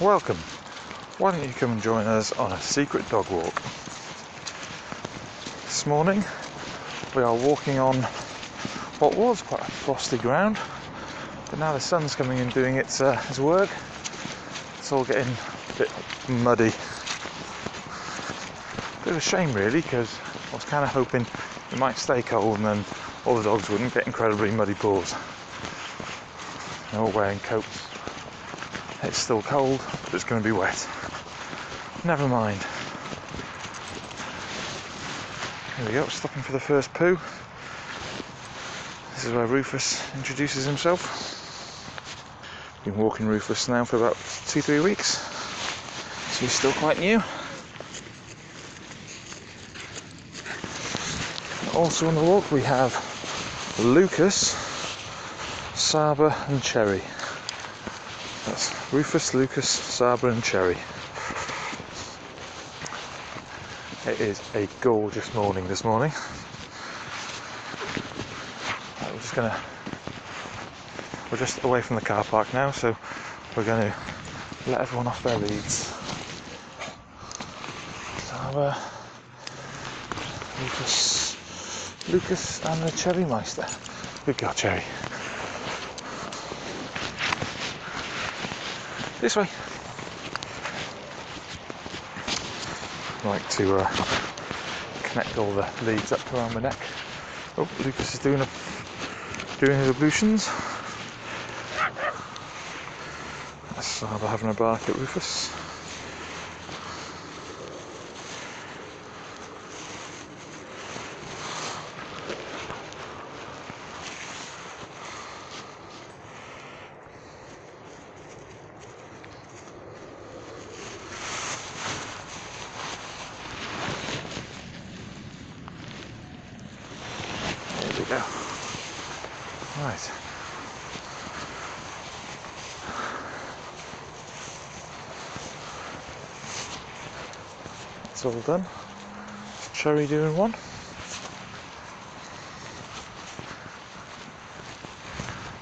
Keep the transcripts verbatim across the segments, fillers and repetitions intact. welcome. Why don't you come and join us on a secret dog walk? This morning we are walking on what was quite a frosty ground, but now the sun's coming in doing its, uh, its work. It's all getting a bit muddy. Bit of a shame really, because I was kind of hoping it might stay cold and then all the dogs wouldn't get incredibly muddy paws. They're all wearing coats. It's still cold, but it's going to be wet. Never mind. Here we go, stopping for the first poo. This is where Rufus introduces himself. Been walking Rufus now for about two, three weeks. So he's still quite new. Also on the walk we have Lucas, Saba and Cherry. That's Rufus, Lucas, Saba and Cherry. It is a gorgeous morning this morning. Right, we're just gonna we're just away from the car park now, so we're gonna let everyone off their leads. Saba, Rufus, Lucas and the Cherry Meister. Good girl, Cherry. This way. I like to uh, connect all the leads up around my neck. Oh, Lucas is doing a, doing his ablutions. That's Saba having a bark at Rufus. Go. Right. It's all done. Is Cherry doing one?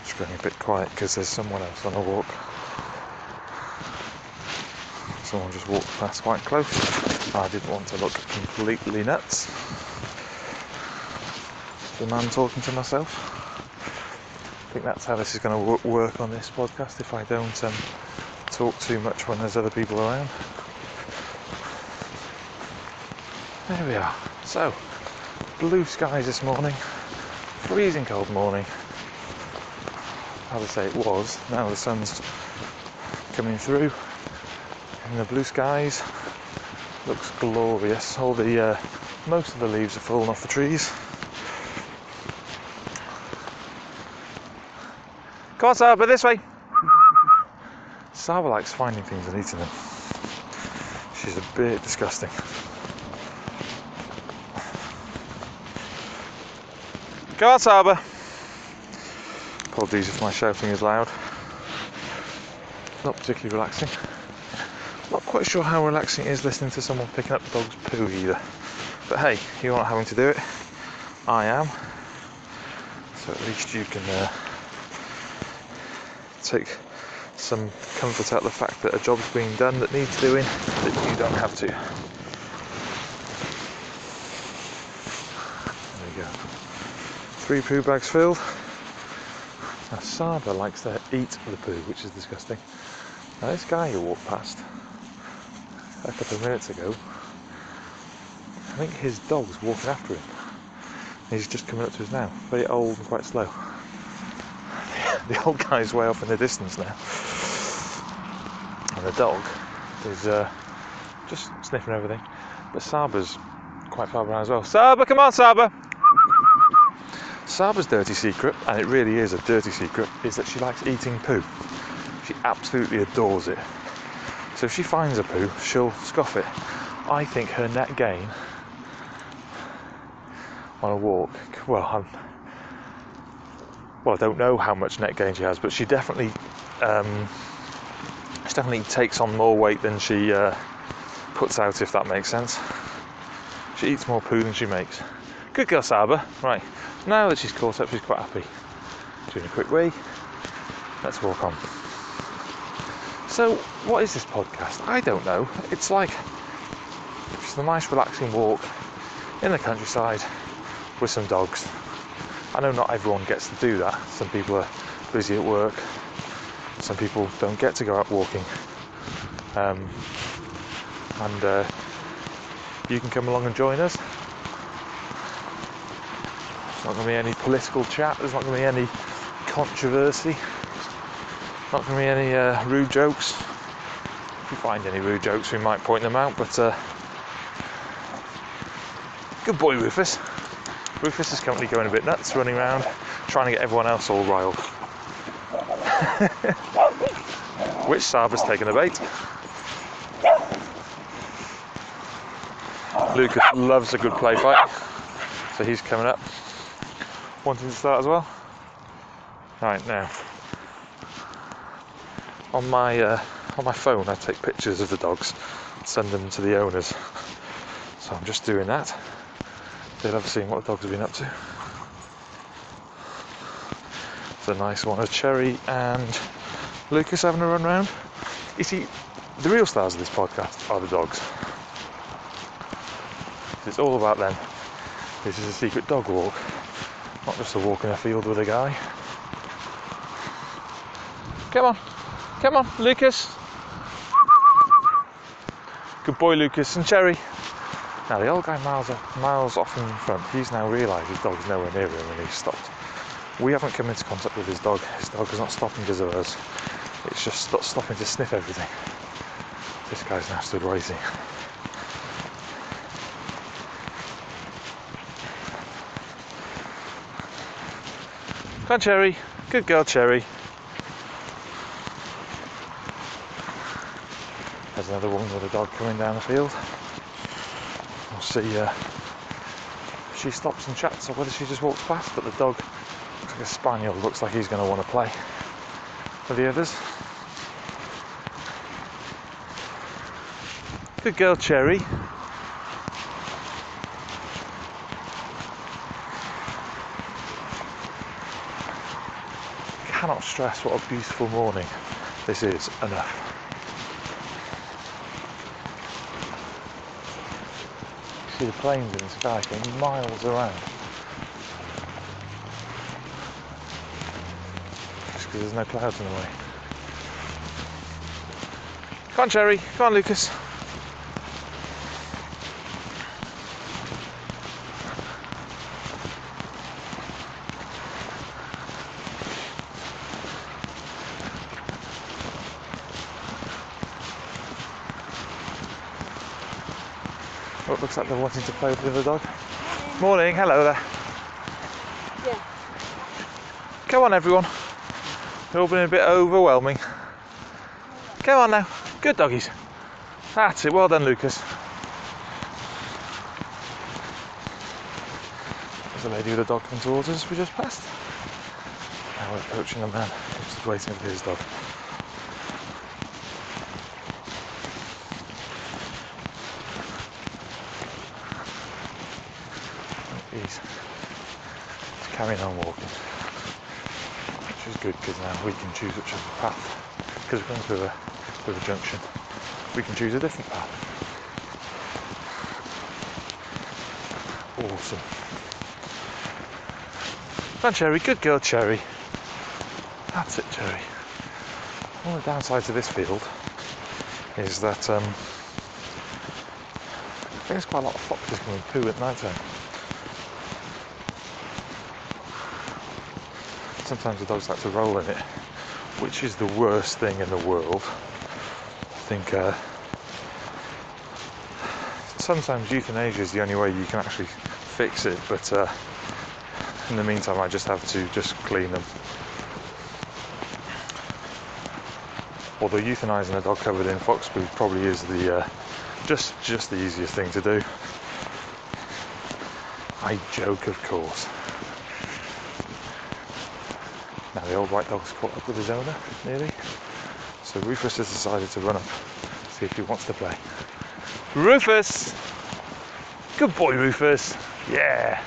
Just going a bit quiet because there's someone else on a walk. Someone just walked past quite close. I didn't want to look completely nuts. The man talking to myself. I think that's how this is going to w- work on this podcast, if I don't um, talk too much when there's other people around. There we are. So, blue skies this morning, freezing cold morning. As I say, it was. Now the sun's coming through, and the blue skies looks glorious. All the uh, most of the leaves have fallen off the trees. Come on, Saba, this way. Saba likes finding things and eating them. She's a bit disgusting. Come on, Saba. Apologies if my shouting is loud. Not particularly relaxing. Not quite sure how relaxing it is listening to someone picking up the dog's poo either. But hey, you're not having to do it. I am. So at least you can... Uh, take some comfort out of the fact that a job's being done that needs doing that you don't have to. There we go. Three poo bags filled. Now Saba likes to eat the poo, which is disgusting. Now this guy who walked past a couple of minutes ago, I think his dog's walking after him. He's just coming up to us now. Very old and quite slow. The old guy's way off in the distance now. And the dog is uh, just sniffing everything. But Saba's quite far behind as well. Saba, come on, Saba! Saba's dirty secret, and it really is a dirty secret, is that she likes eating poo. She absolutely adores it. So if she finds a poo, she'll scoff it. I think her net gain on a walk... Well, I'm... Well, I don't know how much net gain she has, but she definitely, um, she definitely takes on more weight than she uh, puts out, if that makes sense. She eats more poo than she makes. Good girl, Saba. Right, now that she's caught up, she's quite happy. Doing a quick wee. Let's walk on. So what is this podcast? I don't know. It's like just a nice relaxing walk in the countryside with some dogs. I know not everyone gets to do that. Some people are busy at work. Some people don't get to go out walking. Um, and uh, you can come along and join us. There's not going to be any political chat. There's not going to be any controversy. Not going to be any uh, rude jokes. If we find any rude jokes, we might point them out. But uh, good boy, Rufus. Rufus is currently going a bit nuts, running around, trying to get everyone else all riled. Which Saab has taken a bait. Lucas loves a good play fight, so he's coming up, wanting to start as well. Right now, on my uh, on my phone, I take pictures of the dogs, and send them to the owners. So I'm just doing that. They'll have seen what the dogs have been up to. It's a nice one of Cherry and Lucas having a run round. You see, the real stars of this podcast are the dogs. It's all about them. This is a secret dog walk, not just a walk in a field with a guy. Come on, come on, Lucas. Good boy, Lucas and Cherry. Now the old guy miles off, miles off in front, he's now realised his dog's nowhere near him and he's stopped. We haven't come into contact with his dog. His dog is not stopping because of us. It's just not stopping to sniff everything. This guy's now stood waiting. Come on, Cherry. Good girl, Cherry. There's another woman with a dog coming down the field. We'll see uh, if she stops and chats or whether she just walks past, but the dog looks like a spaniel, looks like he's going to want to play with the others. Good girl, Cherry. Cannot stress what a beautiful morning this is enough. You see the planes in the sky going miles around. Just because there's no clouds in the way. Come on, Cherry. Come on, Lucas. It looks like they're wanting to play with the dog. Morning, hello there. Yeah. Come on, everyone. They're all been a bit overwhelming. Come on now, good doggies. That's it, well done, Lucas. There's a lady with a dog coming towards us, we just passed. Now we're approaching a man who's waiting for his dog. He's carrying on walking, which is good because now we can choose which is the path, because it comes with a, with a junction, we can choose a different path. Awesome. Come on, Cherry, good girl, Cherry. That's it, Cherry. One of the downsides of this field is that um, I think there's quite a lot of foxes coming poo at night time. Sometimes the dogs like to roll in it, which is the worst thing in the world. I think uh, sometimes euthanasia is the only way you can actually fix it, but uh, in the meantime I just have to just clean them. Although euthanizing a dog covered in fox poo probably is the uh, just just the easiest thing to do. I joke, of course. Now the old white dog's caught up with his owner, nearly. So Rufus has decided to run up, see if he wants to play. Rufus! Good boy, Rufus! Yeah!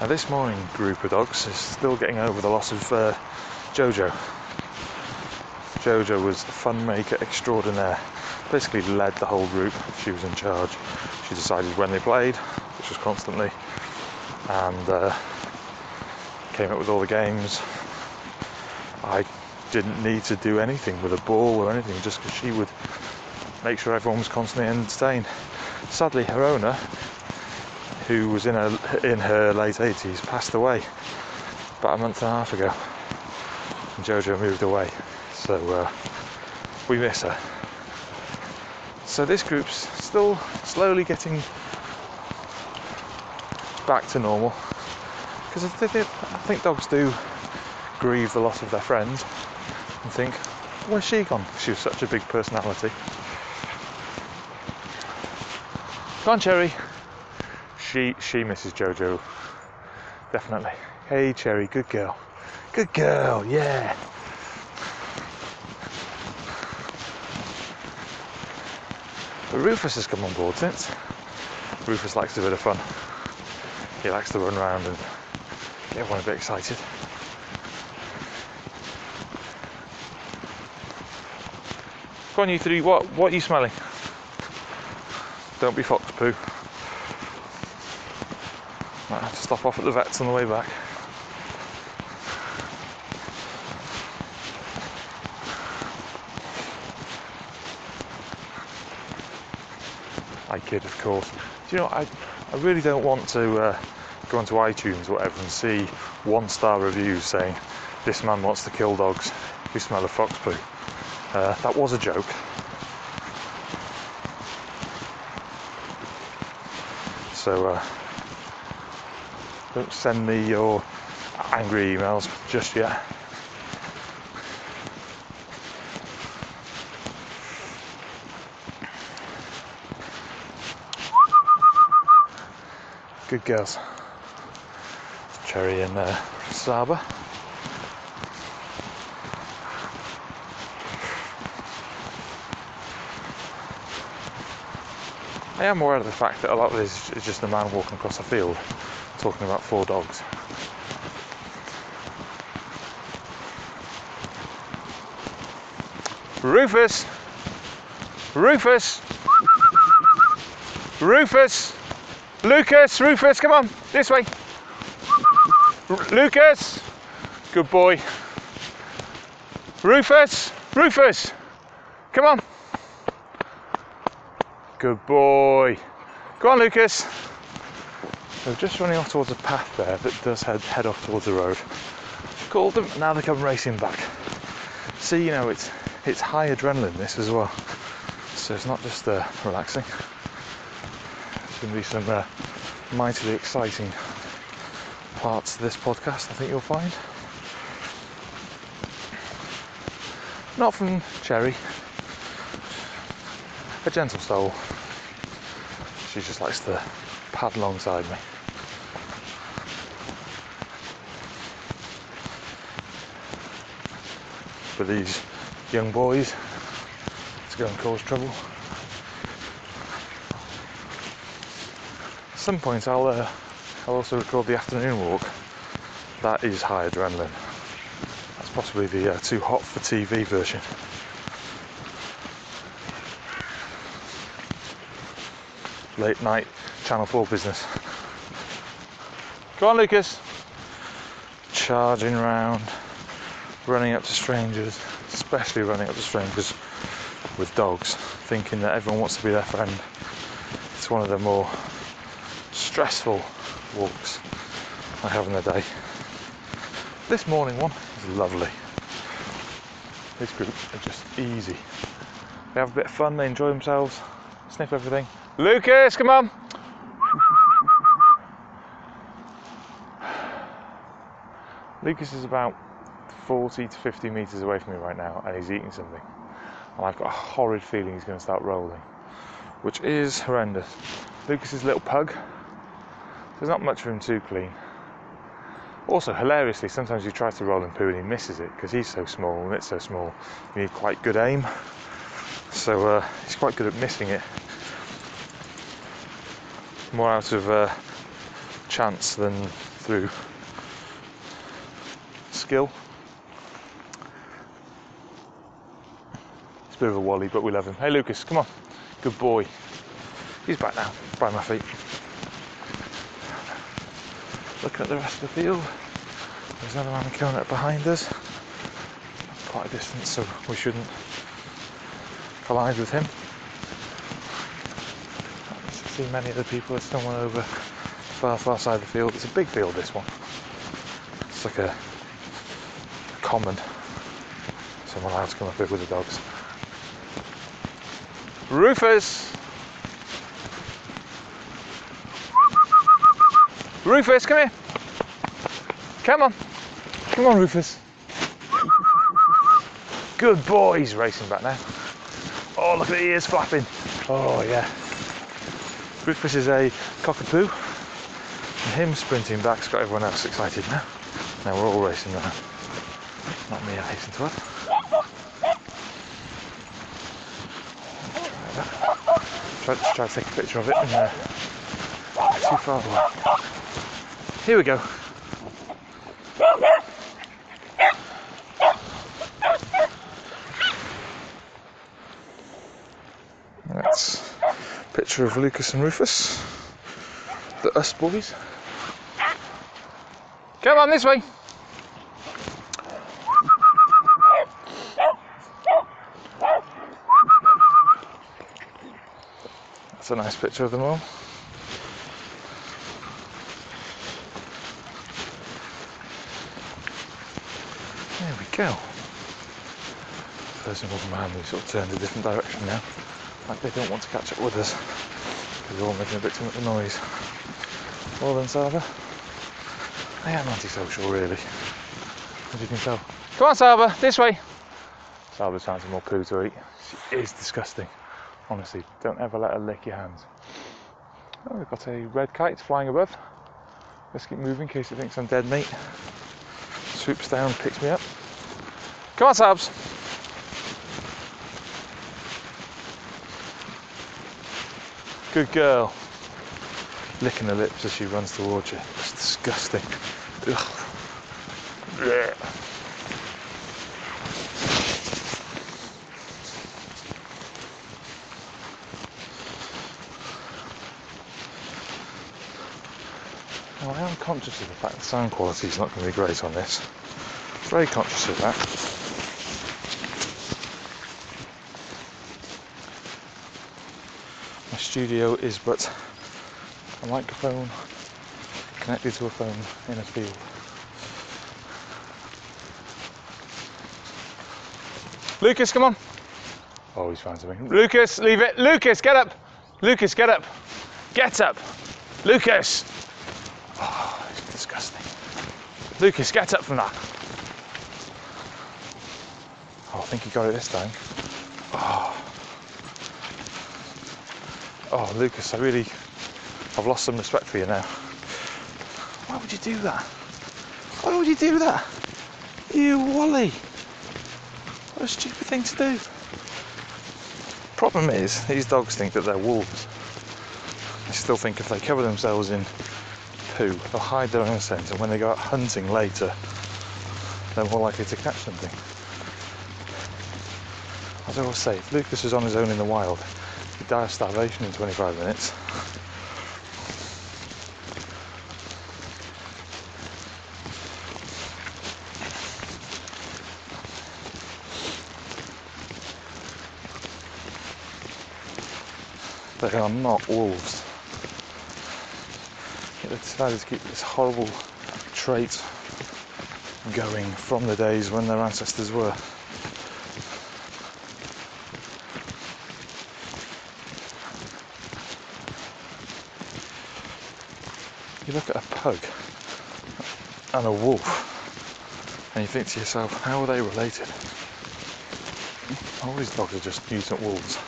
Now this morning group of dogs is still getting over the loss of uh, Jojo. Jojo was the fun maker extraordinaire. Basically led the whole group. She was in charge. She decided when they played, which was constantly, and uh, came up with all the games. I didn't need to do anything with a ball or anything, just because she would make sure everyone was constantly entertained. Sadly, her owner, who was in her, in her late eighties, passed away about a month and a half ago, and Jojo moved away, so uh, we miss her. So this group's still slowly getting back to normal, because I think dogs do grieve the loss of their friends and think, where's she gone? She was such a big personality. Come on, Cherry. She she misses Jojo, definitely. Hey, Cherry, good girl. Good girl, yeah. But Rufus has come on board since. Rufus likes a bit of fun. He likes to run around and get everyone a bit excited. Go on, you three, what, what are you smelling? Don't be fox poo. Might have to stop off at the vet's on the way back. I kid, of course. Do you know, I, I really don't want to uh, go onto iTunes or whatever and see one-star reviews saying, this man wants to kill dogs who smell of fox poo. Uh, that was a joke. So uh, don't send me your angry emails just yet. Good girls. Cherry and uh, Saba. I am aware of the fact that a lot of this is just a man walking across a field talking about four dogs. Rufus! Rufus! Rufus! Lucas! Rufus, come on! This way! Lucas! Good boy! Rufus! Rufus! Come on! Good boy. Go on, Lucas. They're just running off towards a path there that does head, head off towards the road. Called them, now they come racing back. See, you know, it's it's high adrenaline, this as well. So it's not just uh, relaxing. There's going to be some uh, mightily exciting parts to this podcast, I think you'll find. Not from Cherry. A gentle soul. She just likes to pad alongside me. For these young boys to go and cause trouble. At some point I'll, uh, I'll also record the afternoon walk. That is high adrenaline. That's possibly the uh, too hot for T V version. Late night Channel four business. Go on, Lucas. Charging round, running up to strangers, especially running up to strangers with dogs, thinking that everyone wants to be their friend. It's one of the more stressful walks I have in the day. This morning one is lovely. This group are just easy. They have a bit of fun, they enjoy themselves, sniff everything. Lucas, come on! Lucas is about forty to fifty metres away from me right now, and he's eating something. And I've got a horrid feeling he's going to start rolling, which is horrendous. Lucas's little pug, there's not much for him to clean. Also, hilariously, sometimes you try to roll in poo and he misses it, because he's so small and it's so small. You need quite good aim, so uh, he's quite good at missing it. More out of uh, chance than through skill. It's a bit of a wally, but we love him. Hey Lucas, come on. Good boy. He's back now, by my feet. Looking at the rest of the field. There's another anaconda behind us. Quite a distance, so we shouldn't collide with him. I see many of the people. There's someone over far, far side of the field. It's a big field, this one. It's like a, a common. Someone allowed to come up here with the dogs. Rufus! Rufus, come here. Come on. Come on, Rufus. Good boy. He's racing back now. Oh, look at the ears flapping. Oh, yeah. Rufus is a cockapoo. And him sprinting back's got everyone else excited now. Now we're all racing around. Not me, I hasten to add. Try, just try to take a picture of it and uh, too far away. Here we go. That's a picture of Lucas and Rufus, the us boys. Come on this way. That's a nice picture of them all. There we go. Person walking behind me sort of turned a different direction now. Like they don't want to catch up with us because they're all making a bit too much noise. Well then, Saba, they are antisocial really, as you can tell. Come on Saba, this way. Saba's found some more poo to eat. She is disgusting. Honestly, don't ever let her lick your hands. Oh, we've got a red kite flying above. Let's keep moving in case it thinks I'm dead mate. Swoops down, picks me up. Come on Sabs! Good girl. Licking her lips as she runs towards you. It's disgusting. Ugh. Yeah. Well, I am conscious of the fact the sound quality is not going to be great on this. Very conscious of that. My studio is but a microphone connected to a phone in a field. Lucas, come on. Oh, he's found something. Lucas, leave it. Lucas, get up. Lucas, get up. Get up. Lucas. Oh, it's disgusting. Lucas, get up from that. Oh, I think he got it this time. Oh, oh Lucas, I really, I've lost some respect for you now. Why would you do that? Why would you do that? You wally. What a stupid thing to do. Problem is, these dogs think that they're wolves. They still think if they cover themselves in poo, they'll hide their own scent, and when they go out hunting later, they're more likely to catch something. As I always say, if Lucas was on his own in the wild, he'd die of starvation in twenty-five minutes. They are not wolves. They decided to keep this horrible trait going from the days when their ancestors were. You look at a pug and a wolf and you think to yourself, how are they related? All these dogs are just mutant wolves.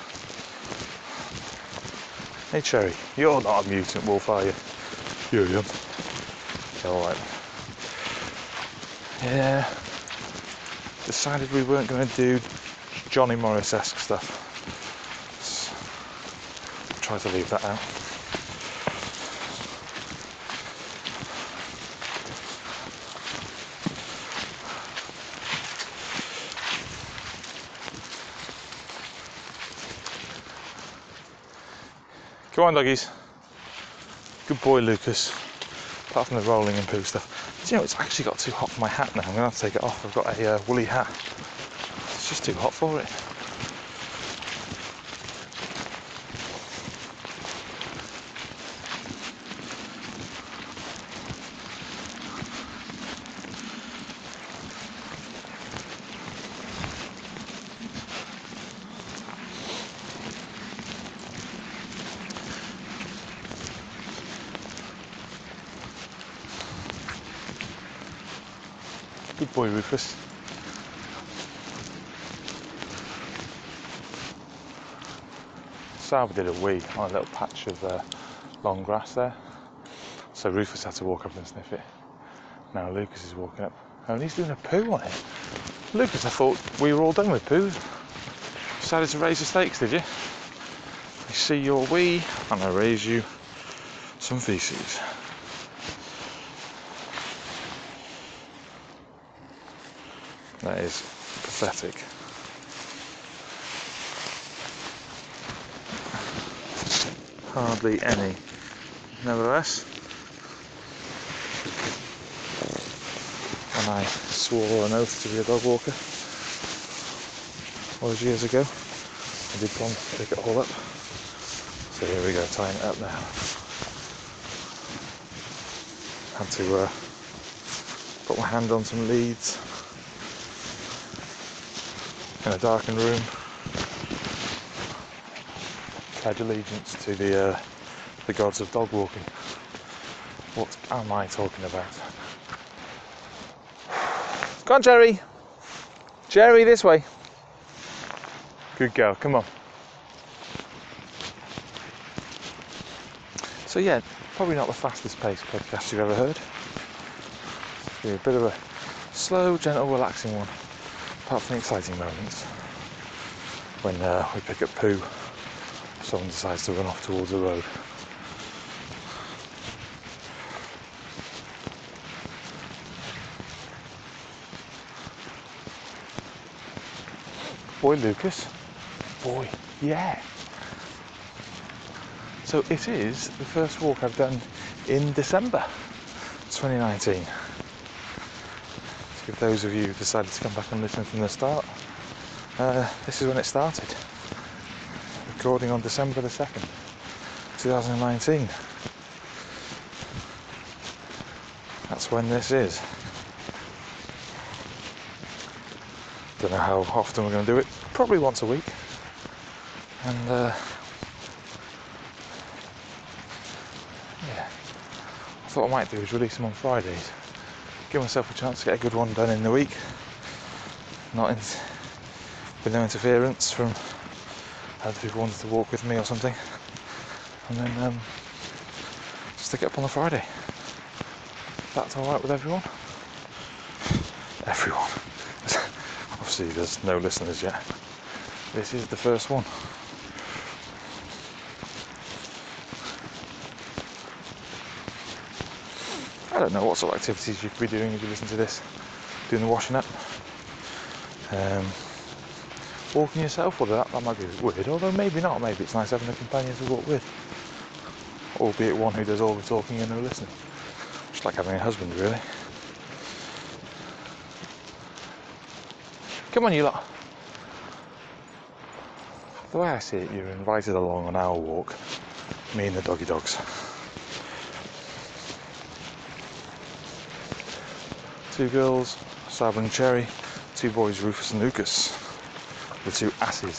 Hey Cherry, you're not a mutant wolf, are you? Yeah, yeah. Yeah, alright. Yeah. Decided we weren't going to do Johnny Morris-esque stuff. Let's try to leave that out. Go on, doggies. Good boy, Lucas. Apart from the rolling and poo stuff. Do you know, it's actually got too hot for my hat now. I'm going to have to take it off. I've got a uh, woolly hat. It's just too hot for it. Good boy, Rufus. Sal did a wee on a little patch of uh, long grass there, so Rufus had to walk up and sniff it. Now Lucas is walking up, and he's doing a poo on it. Lucas, I thought we were all done with poos. Decided to raise the stakes, did you? I see your wee, and I raise you some feces. That is pathetic. Hardly any. Nevertheless, when I swore an oath to be a dog walker all those years ago, I did plan to pick it all up. So here we go, tying it up now. Had to uh, put my hand on some leads in a darkened room, pledge allegiance to the uh, the gods of dog walking. What am I talking about? Come on, Jerry! Jerry, this way! Good girl, come on. So yeah, probably not the fastest paced podcast you've ever heard. It'll be a bit of a slow, gentle, relaxing one. Apart from the exciting moments when uh, we pick up poo, someone decides to run off towards the road. Boy, Lucas. Boy, yeah. So it is the first walk I've done in December twenty nineteen. If those of you who decided to come back and listen from the start, uh, this is when it started. Recording on December the second, two thousand nineteen. That's when this is. Don't know how often we're going to do it. Probably once a week. And uh, yeah, I thought I might do is release them on Fridays. Give myself a chance to get a good one done in the week, not in, with no interference from other people wanting to walk with me or something, and then um, stick it up on the Friday. If that's all right with everyone. Everyone. Obviously, there's no listeners yet. This is the first one. I don't know what sort of activities you could be doing if you listen to this. Doing the washing up. Um, walking yourself, although that, that might be weird. Although maybe not, maybe it's nice having a companion to walk with. Albeit one who does all the talking and no listening. Just like having a husband, really. Come on, you lot. The way I see it, you're invited along on our walk. Me and the doggy dogs. Two girls, Sab and Cherry, two boys, Rufus and Lucas, the two asses.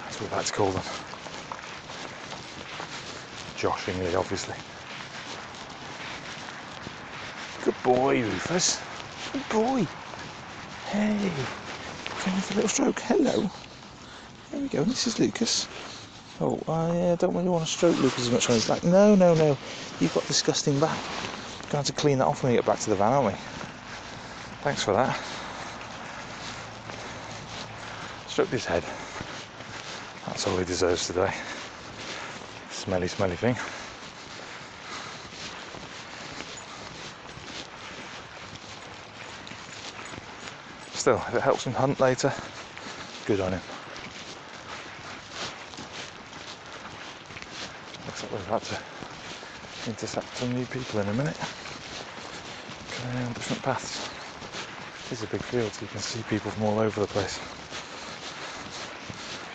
That's what we like to call them. Joshingly, obviously. Good boy, Rufus. Good boy. Hey. Can I have a little stroke? Hello. There we go, this is Lucas. Oh, I uh, don't really want to stroke Lucas as much on his back. No, no, no. You've got a disgusting back. Going to have to clean that off when we get back to the van, aren't we? Thanks for that. Stroked his head. That's all he deserves today. Smelly, smelly thing. Still, if it helps him hunt later, good on him. Looks like we're about to intersect some new people in a minute. Coming down different paths. This is a big field, so you can see people from all over the place.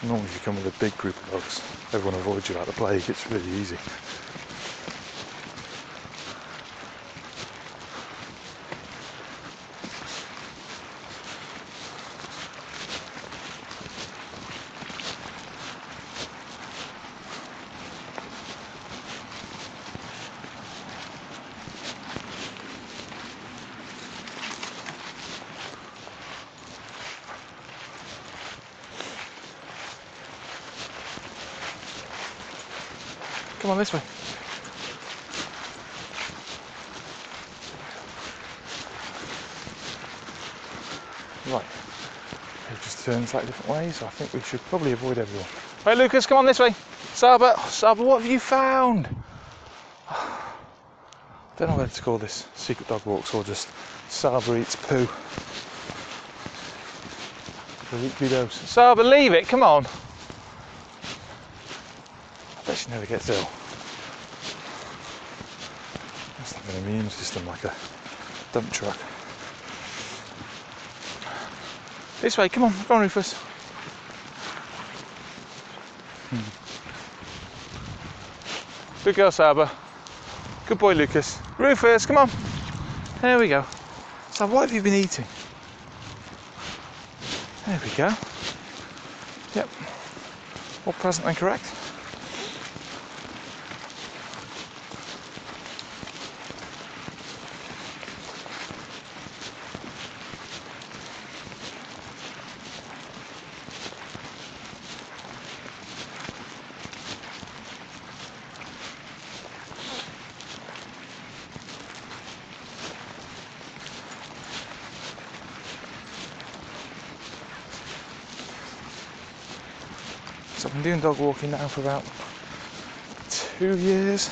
Normally if you come with a big group of dogs, everyone avoids you like the plague, it's really easy. Come on, this way. Right, we've just turned slightly different ways, so I think we should probably avoid everyone. Right, Lucas, come on this way. Saba, oh, Saba, what have you found? I don't know whether to call this secret dog walks or just Saba eats poo. The weekly dose. Saba, leave it, come on. She never gets ill. Must have an immune system like a dump truck. This way, come on, come on Rufus. Hmm. Good girl Saba. Good boy Lucas. Rufus, come on. There we go. So what have you been eating? There we go. Yep. All present and correct. So I've been doing dog walking now for about two years,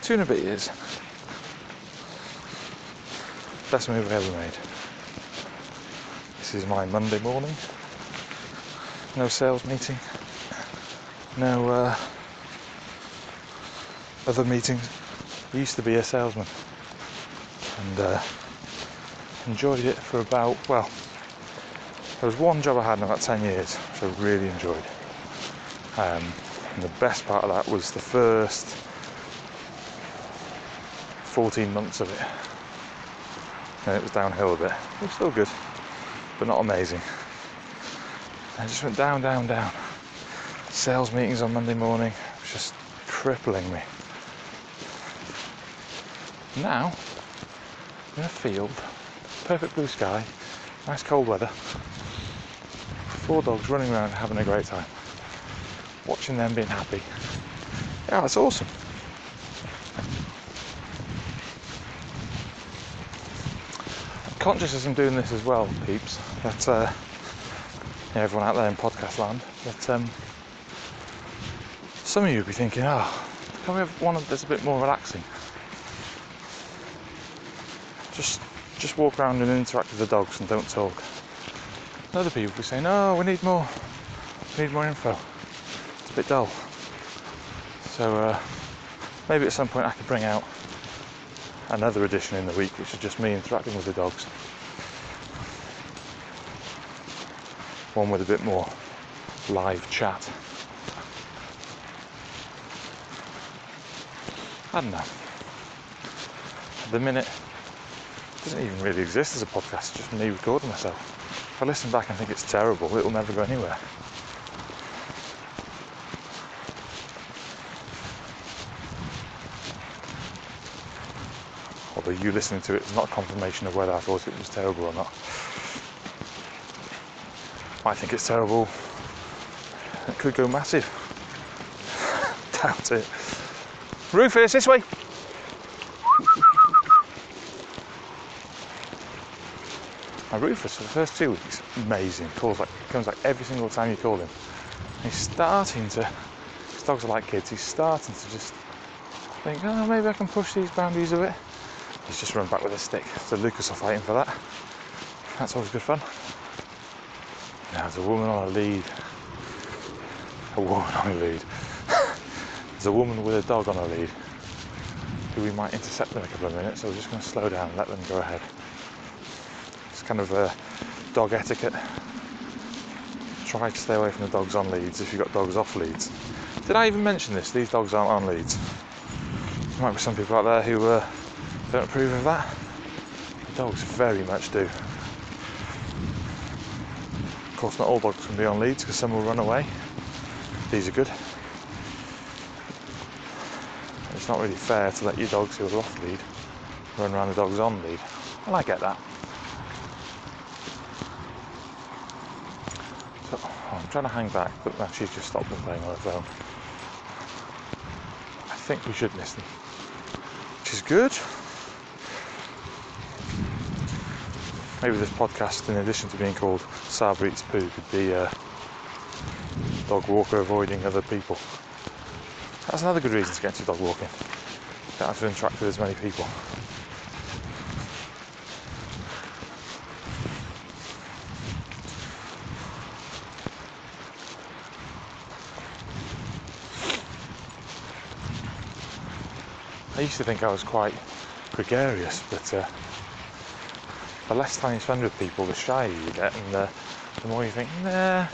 two and a bit years. Best move I ever made. This is my Monday morning. No sales meeting, no uh, other meetings. I used to be a salesman and uh, enjoyed it for about, well, there was one job I had in about ten years, which I really enjoyed. Um, and the best part of that was the first fourteen months of it. Then it was downhill a bit. It was still good, but not amazing. And I just went down, down, down. Sales meetings on Monday morning, it was just crippling me. Now, in a field, perfect blue sky, nice cold weather, four dogs running around having a great time. Watching them being happy. Yeah, that's awesome. I'm conscious as I'm doing this as well, peeps, that uh, yeah, everyone out there in podcast land, that um, some of you will be thinking, oh, can we have one that's a bit more relaxing? Just, just walk around and interact with the dogs and don't talk. And other people will be saying, no, we need more, we need more info. A bit dull, so uh, maybe at some point I could bring out another edition in the week, which is just me interacting with the dogs, one with a bit more live chat. I don't know, at the minute it doesn't even really exist as a podcast, it's just me recording myself. If I listen back and think it's terrible, it'll never go anywhere. Although you listening to it is not confirmation of whether I thought it was terrible or not. I think it's terrible. It could go massive. Doubt it. Rufus, this way. Now Rufus, for the first two weeks, amazing. Calls like comes like every single time you call him. He's starting to. His dogs are like kids. He's starting to just think, oh, maybe I can push these boundaries a bit. He's just run back with a stick, so Lucas will fight him for that. That's always good fun. Now there's a woman on a lead. A woman on a lead. There's a woman with a dog on her lead who we might intercept in a couple of minutes, so we're just going to slow down and let them go ahead. It's kind of a dog etiquette. Try to stay away from the dogs on leads if you've got dogs off leads. Did I even mention this? These dogs aren't on leads. There might be some people out there who uh, don't approve of that. The dogs very much do. Of course, not all dogs can be on leads because some will run away. These are good. It's not really fair to let your dogs who are off lead run around the dogs on lead. And I get that. So, oh, I'm trying to hang back, but now she's just stopped and playing on her phone. I think we should miss them, which is good. Maybe this podcast, in addition to being called Sabre Eats Poo, could be uh, Dog Walker Avoiding Other People. That's another good reason to get into dog walking. You don't have to interact with as many people. I used to think I was quite gregarious, but uh, the less time you spend with people, the shyer you get, and uh, the more you think, nah,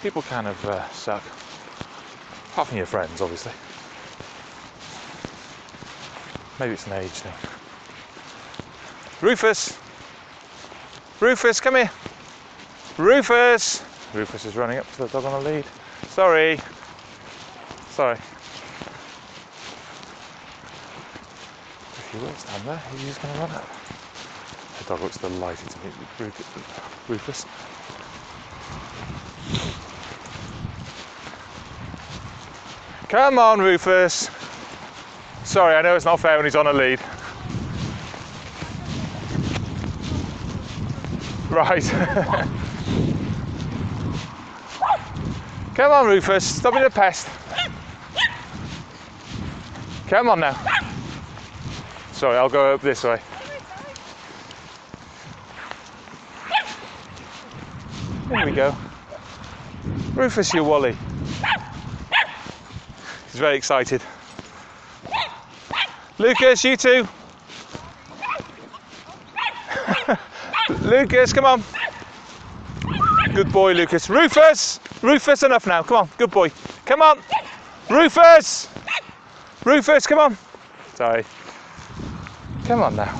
people kind of uh, suck. Apart from your friends, obviously. Maybe it's an age thing. Rufus! Rufus, come here! Rufus! Rufus is running up to the dog on the lead. Sorry! Sorry. If you will stand there, he's just going to run up. The dog looks delighted to meet Rufus. Come on, Rufus. Sorry, I know it's not fair when he's on a lead. Right. Come on, Rufus. Stop being a pest. Come on now. Sorry, I'll go up this way. There we go. Rufus, you wally. He's very excited. Lucas, you too. Lucas, come on. Good boy, Lucas. Rufus! Rufus, enough now. Come on, good boy. Come on. Rufus! Rufus, come on. Sorry. Come on now.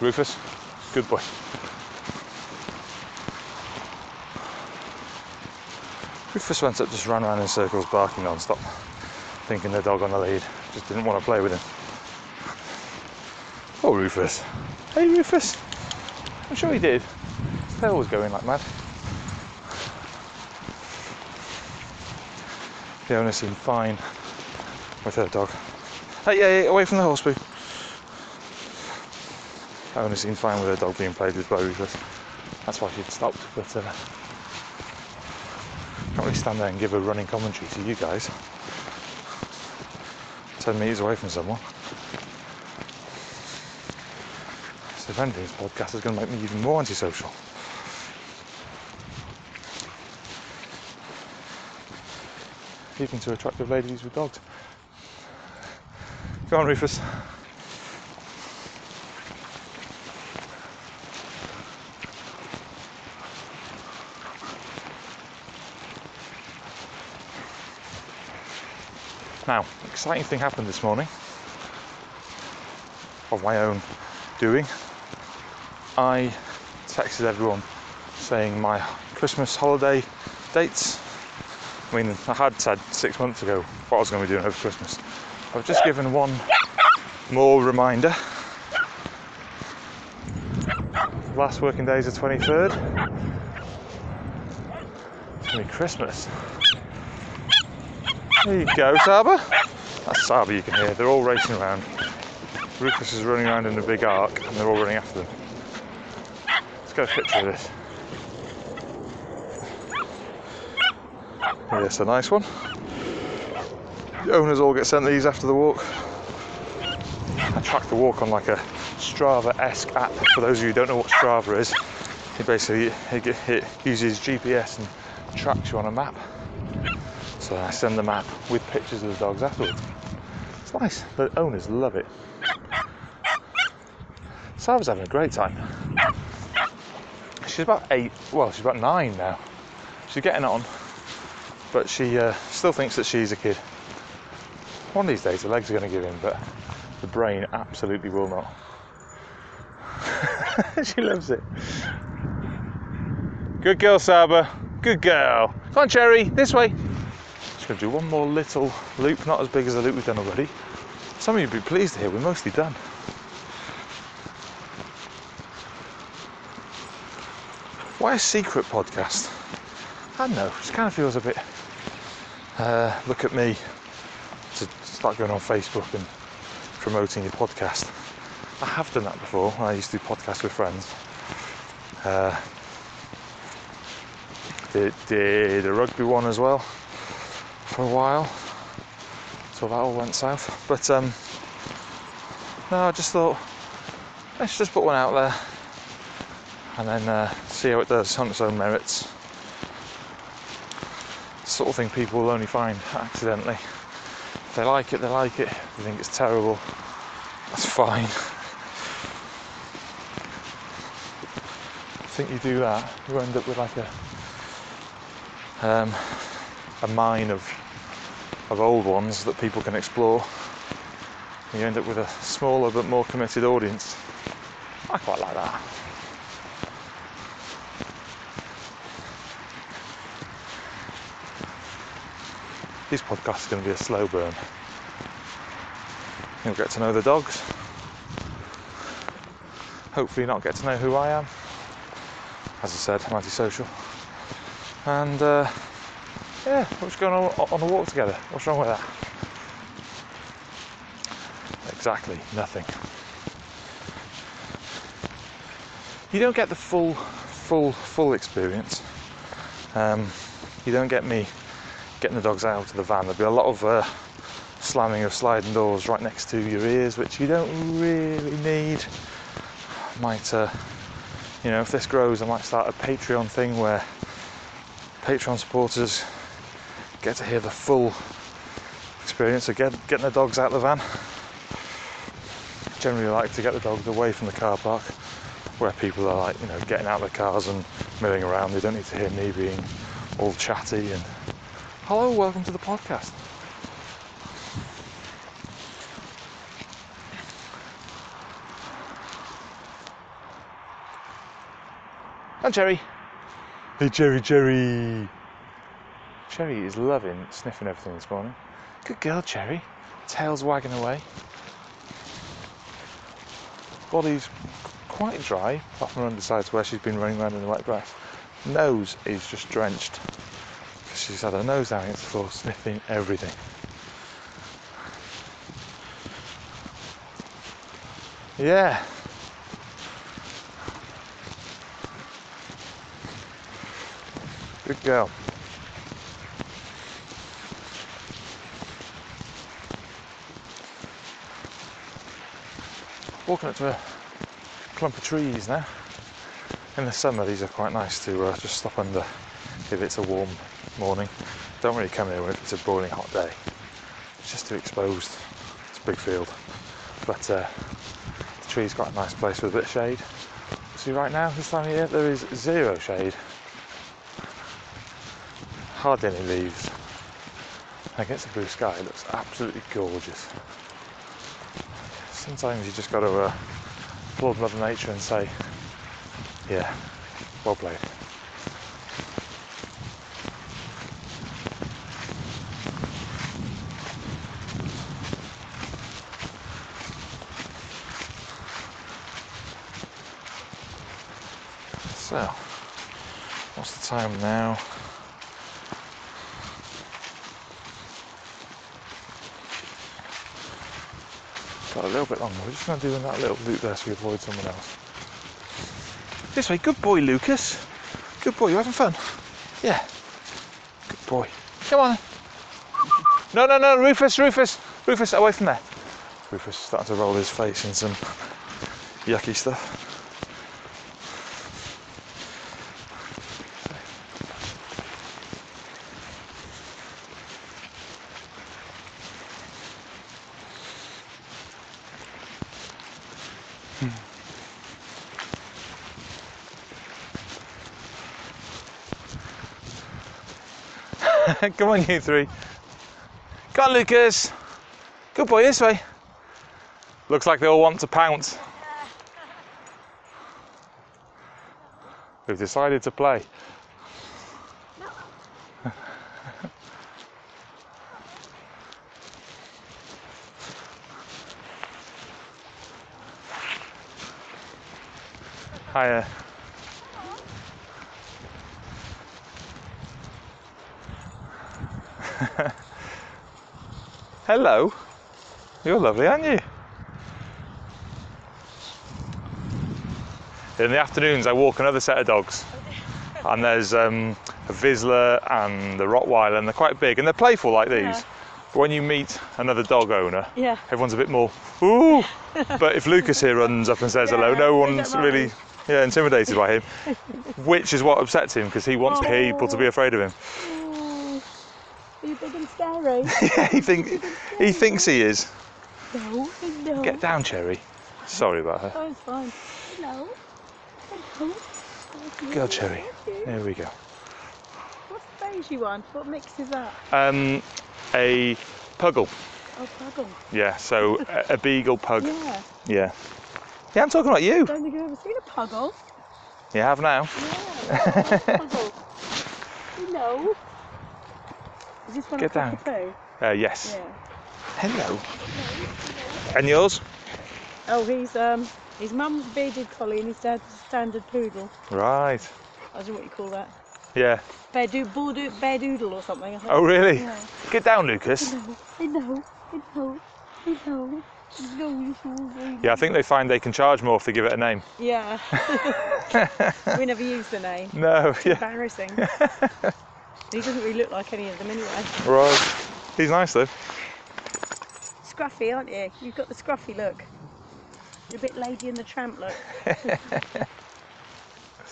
Rufus, good boy. Rufus went up, just ran around in circles, barking non-stop, thinking the dog on the lead. Just didn't want to play with him. Oh, Rufus. Hey, Rufus. I'm sure he did. They always go in like mad. Fiona seemed fine with her dog. Hey, hey, hey, away from the horse poo. Fiona seemed fine with her dog being played with by Rufus. That's why she'd stopped, but... Uh, Can't really stand there and give a running commentary to you guys. Ten metres away from someone. So if anything, this podcast is going to make me even more antisocial. Even to attractive ladies with dogs. Go on, Rufus. Now, exciting thing happened this morning, of my own doing. I texted everyone saying my Christmas holiday dates. I mean, I had said six months ago what I was going to be doing over Christmas. I've just given one more reminder. Last working day is the twenty-third. It's going to be Christmas. There you go, Saba. That's Saba you can hear. They're all racing around. Rufus is running around in a big arc and they're all running after them. Let's get a picture of this. Yes, a nice one. The owners all get sent these after the walk. I track the walk on like a Strava-esque app. For those of you who don't know what Strava is, it basically it, it uses G P S and tracks you on a map. So I send the map with pictures of the dogs afterwards. It's nice, but owners love it. Sarah's having a great time. She's about eight, well, she's about nine now. She's getting on, but she uh, still thinks that she's a kid. One of these days, the legs are going to give in, but the brain absolutely will not. She loves it. Good girl, Saba. Good girl. Come on, Cherry. This way. Just going to do one more little loop, not as big as the loop we've done already. Some of you would be pleased to hear we're mostly done. Why a secret podcast? I don't know. It just kind of feels a bit. Uh, look at me. To start going on Facebook and promoting your podcast. I have done that before when I used to do podcasts with friends. Uh, did, did a rugby one as well for a while, so that all went south. But um, no, I just thought let's just put one out there and then uh, see how it does on its own merits. It's the sort of thing people will only find accidentally. If they like it, they like it. If they think it's terrible, that's fine. I think you do that, you end up with like a um, a mine of of old ones that people can explore. And you end up with a smaller but more committed audience. I quite like that. These podcasts are going to be a slow burn. You'll get to know the dogs. Hopefully not get to know who I am. As I said, I'm antisocial. And uh, yeah, we're just going on, on a walk together. What's wrong with that? Exactly nothing. You don't get the full, full, full experience. Um, you don't get me getting the dogs out of the van. There'll be a lot of uh, slamming of sliding doors right next to your ears, which you don't really need. Might, uh, you know, if this grows, I might start a Patreon thing where Patreon supporters get to hear the full experience of get, getting the dogs out of the van. I generally like to get the dogs away from the car park, where people are like, you know, getting out of the cars and milling around. They don't need to hear me being all chatty and hello, welcome to the podcast. And Cherry. Hey, Cherry, Cherry. Cherry is loving sniffing everything this morning. Good girl, Cherry. Tail's wagging away. Body's quite dry, apart from her undersides where she's been running around in the wet grass. Nose is just drenched. She's had her nose down against the floor, sniffing everything. Yeah. Good girl. Walking up to a clump of trees now. In the summer, these are quite nice to uh, just stop under if it's a warm morning. Don't really come here when it's a boiling hot day. It's just too exposed. It's a big field. But uh, the tree's quite a nice place with a bit of shade. See, right now, this time of year, there is zero shade. Hardly any leaves. And against the blue sky, it looks absolutely gorgeous. Sometimes you just got to uh, applaud Mother Nature and say, yeah, well played. So, what's the time now? Got a little bit longer. We're just going to do that little loop there so we avoid someone else. This way. Good boy, Lucas. Good boy. You having fun? Yeah. Good boy. Come on. No, no, no. Rufus, Rufus. Rufus, away from there. Rufus is starting to roll his face in some yucky stuff. Come on, you three. Come on, Lucas. Good boy, this way. Looks like they all want to pounce. We've decided to play. Hiya. Hello. You're lovely, aren't you? In the afternoons I walk another set of dogs, and there's um, a Vizsla and a Rottweiler, and they're quite big and they're playful like these. Yeah. But when you meet another dog owner, yeah, everyone's a bit more ooh. But if Lucas here runs up and says yeah, hello, no one's really yeah, intimidated by him, which is what upsets him, because he wants oh. people to be afraid of him. Oh. Are you big and scary? Yeah, he, think, big and scary? He thinks he is. No, no. Get down, Cherry. Sorry about her. Oh, it's fine. No. Girl Cherry, there we go. What's the beigey one? What mix is that? Um, a puggle. Oh, puggle. Yeah, so a, a beagle pug. Yeah. Yeah. Yeah, I'm talking about you. I don't think I've ever seen a puggle. You have now. Yeah. Puggle. No. Is this one Get down. Uh, yes. Yeah. Hello. Hello. And yours? Oh, he's um. His mum's bearded collie and his dad's standard poodle. Right. I don't know what you call that. Yeah. Bear, do, bull do, bear doodle or something, I think. Oh, really? Yeah. Get down, Lucas. I know, I know, I know, I know, I know. Yeah, I think they find they can charge more if they give it a name. Yeah. We never use the name. No. It's yeah. embarrassing. He doesn't really look like any of them anyway. Right. He's nice, though. Scruffy, aren't you? You've got the scruffy look. A bit Lady and the Tramp look.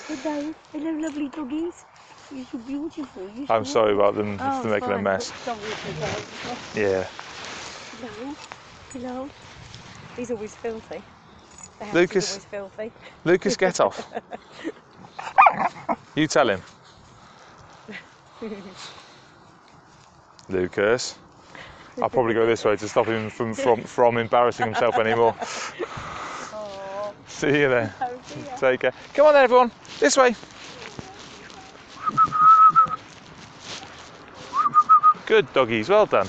Hello, hello, lovely doggies. You're so beautiful. You're so I'm sorry about them oh, for making fine. a mess. Yeah. Hello, hello. He's always filthy. Lucas, always filthy. Lucas, get off. You tell him. Lucas, I'll probably go this way to stop him from from, from embarrassing himself anymore. See you then. Oh, take care. Come on then, everyone. This way. Good doggies. Well done.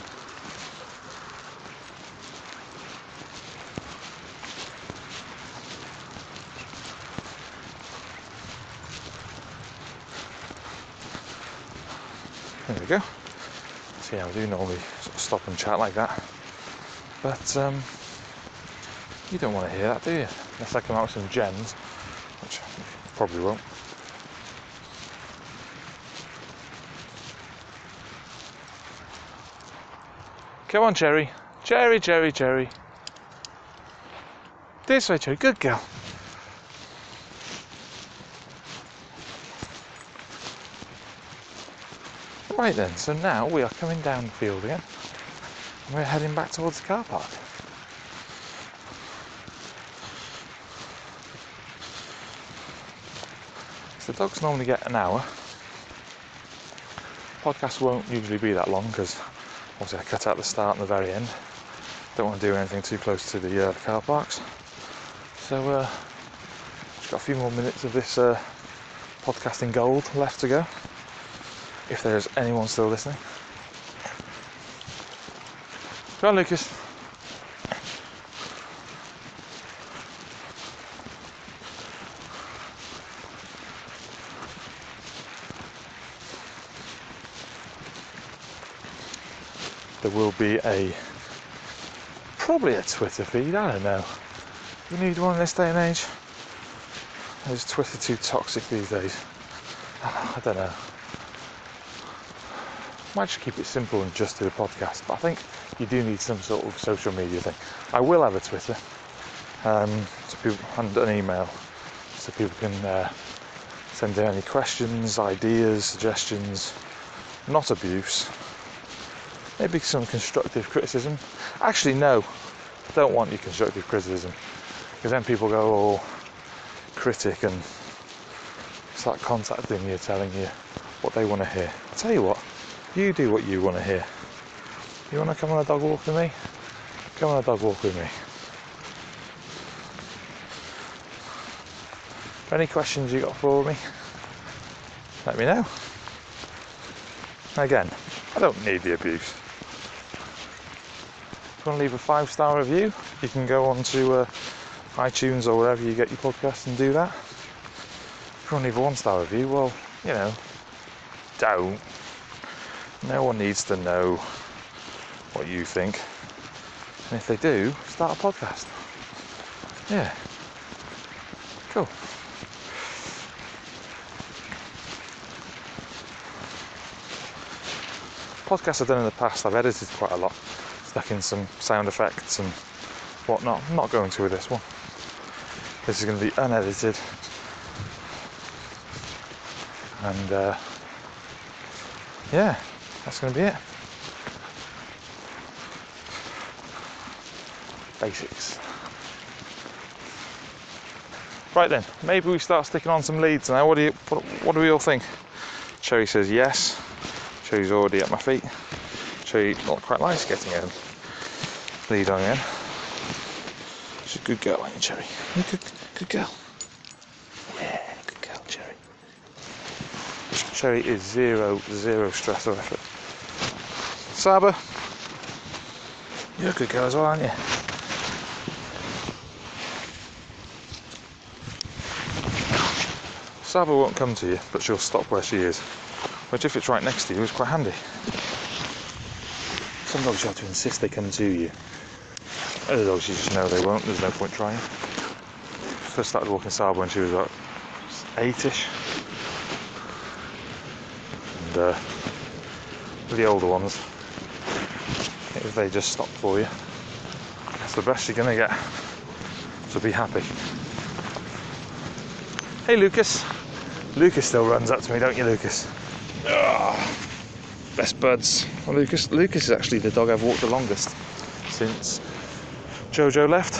There we go. See, I do normally sort of stop and chat like that, but um, you don't want to hear that, do you? Unless I come out with some gems, which I probably won't. Come on, Cherry. Cherry, Cherry, Cherry. This way, Cherry. Good girl. Right then, so now we are coming down the field again, and we're heading back towards the car park. The dogs normally get an hour. Podcasts won't usually be that long because obviously I cut out the start and the very end. Don't want to do anything too close to the uh, car parks. So uh, just got a few more minutes of this uh, podcasting gold left to go. If there's anyone still listening. Come on, Lucas. There will be a, probably a Twitter feed, I don't know. You need one in this day and age? Is Twitter too toxic these days? I don't know. Might just keep it simple and just do a podcast, but I think you do need some sort of social media thing. I will have a Twitter um, so people, and an email so people can uh, send in any questions, ideas, suggestions, not abuse. Maybe some constructive criticism. Actually, no, I don't want your constructive criticism, because then people go all critic and start contacting you, telling you what they want to hear. I'll tell you what, You do what you want to hear. You want to come on a dog walk with me? Come on a dog walk with me. Any questions you got for me, let me know. Again, I don't need the abuse. If you want to leave a five-star review, you can go on to uh, iTunes or wherever you get your podcast and do that. If you want to leave a one-star review, well, you know, don't. No one needs to know what you think. And if they do, start a podcast. Yeah. Cool. Podcasts I've done in the past, I've edited quite a lot, stuck in some sound effects and whatnot. I'm not going to with this one. This is going to be unedited, and uh, yeah, that's going to be it. Basics. Right then, maybe we start sticking on some leads now. What do you, what, what do we all think? Cherry says yes. Cherry's already at my feet. Cherry not quite likes getting a lead on again. She's a good girl, ain't you, Cherry? You're a good, good girl. Yeah, good girl, Cherry. Cherry is zero, zero stress or effort. Saba, you're a good girl as well, aren't you? Saba won't come to you, but she'll stop where she is. Which, if it's right next to you, is quite handy. Some dogs you have to insist they come to you. Other dogs you just know they won't, there's no point trying. First started walking Saba when she was about eight-ish. And uh, with the older ones, if they just stop for you, that's the best you're going to get. So be happy. Hey, Lucas. Lucas still runs up to me, don't you, Lucas? Oh, best buds. Well, Lucas Lucas is actually the dog I've walked the longest since Jojo left.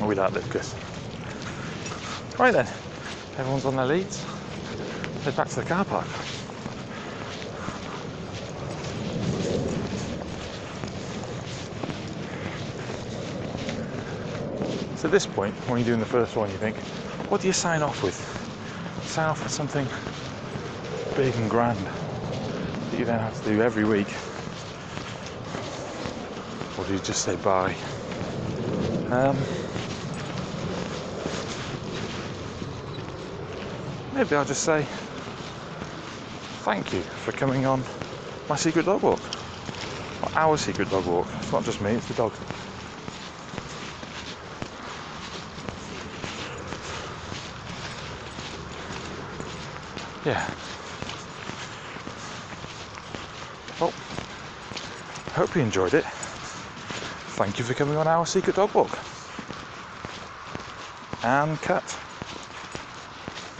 Oh, we like Lucas. Right then, everyone's on their leads. Head back to the car park. So at this point, when you're doing the first one, you think, what do you sign off with? Sign off with something big and grand that you then have to do every week, or do you just say bye? Um, maybe I'll just say thank you for coming on my secret dog walk, or our secret dog walk. It's not just me; it's the dog. Yeah. Well, I hope you enjoyed it. Thank you for coming on our secret dog walk. And cut.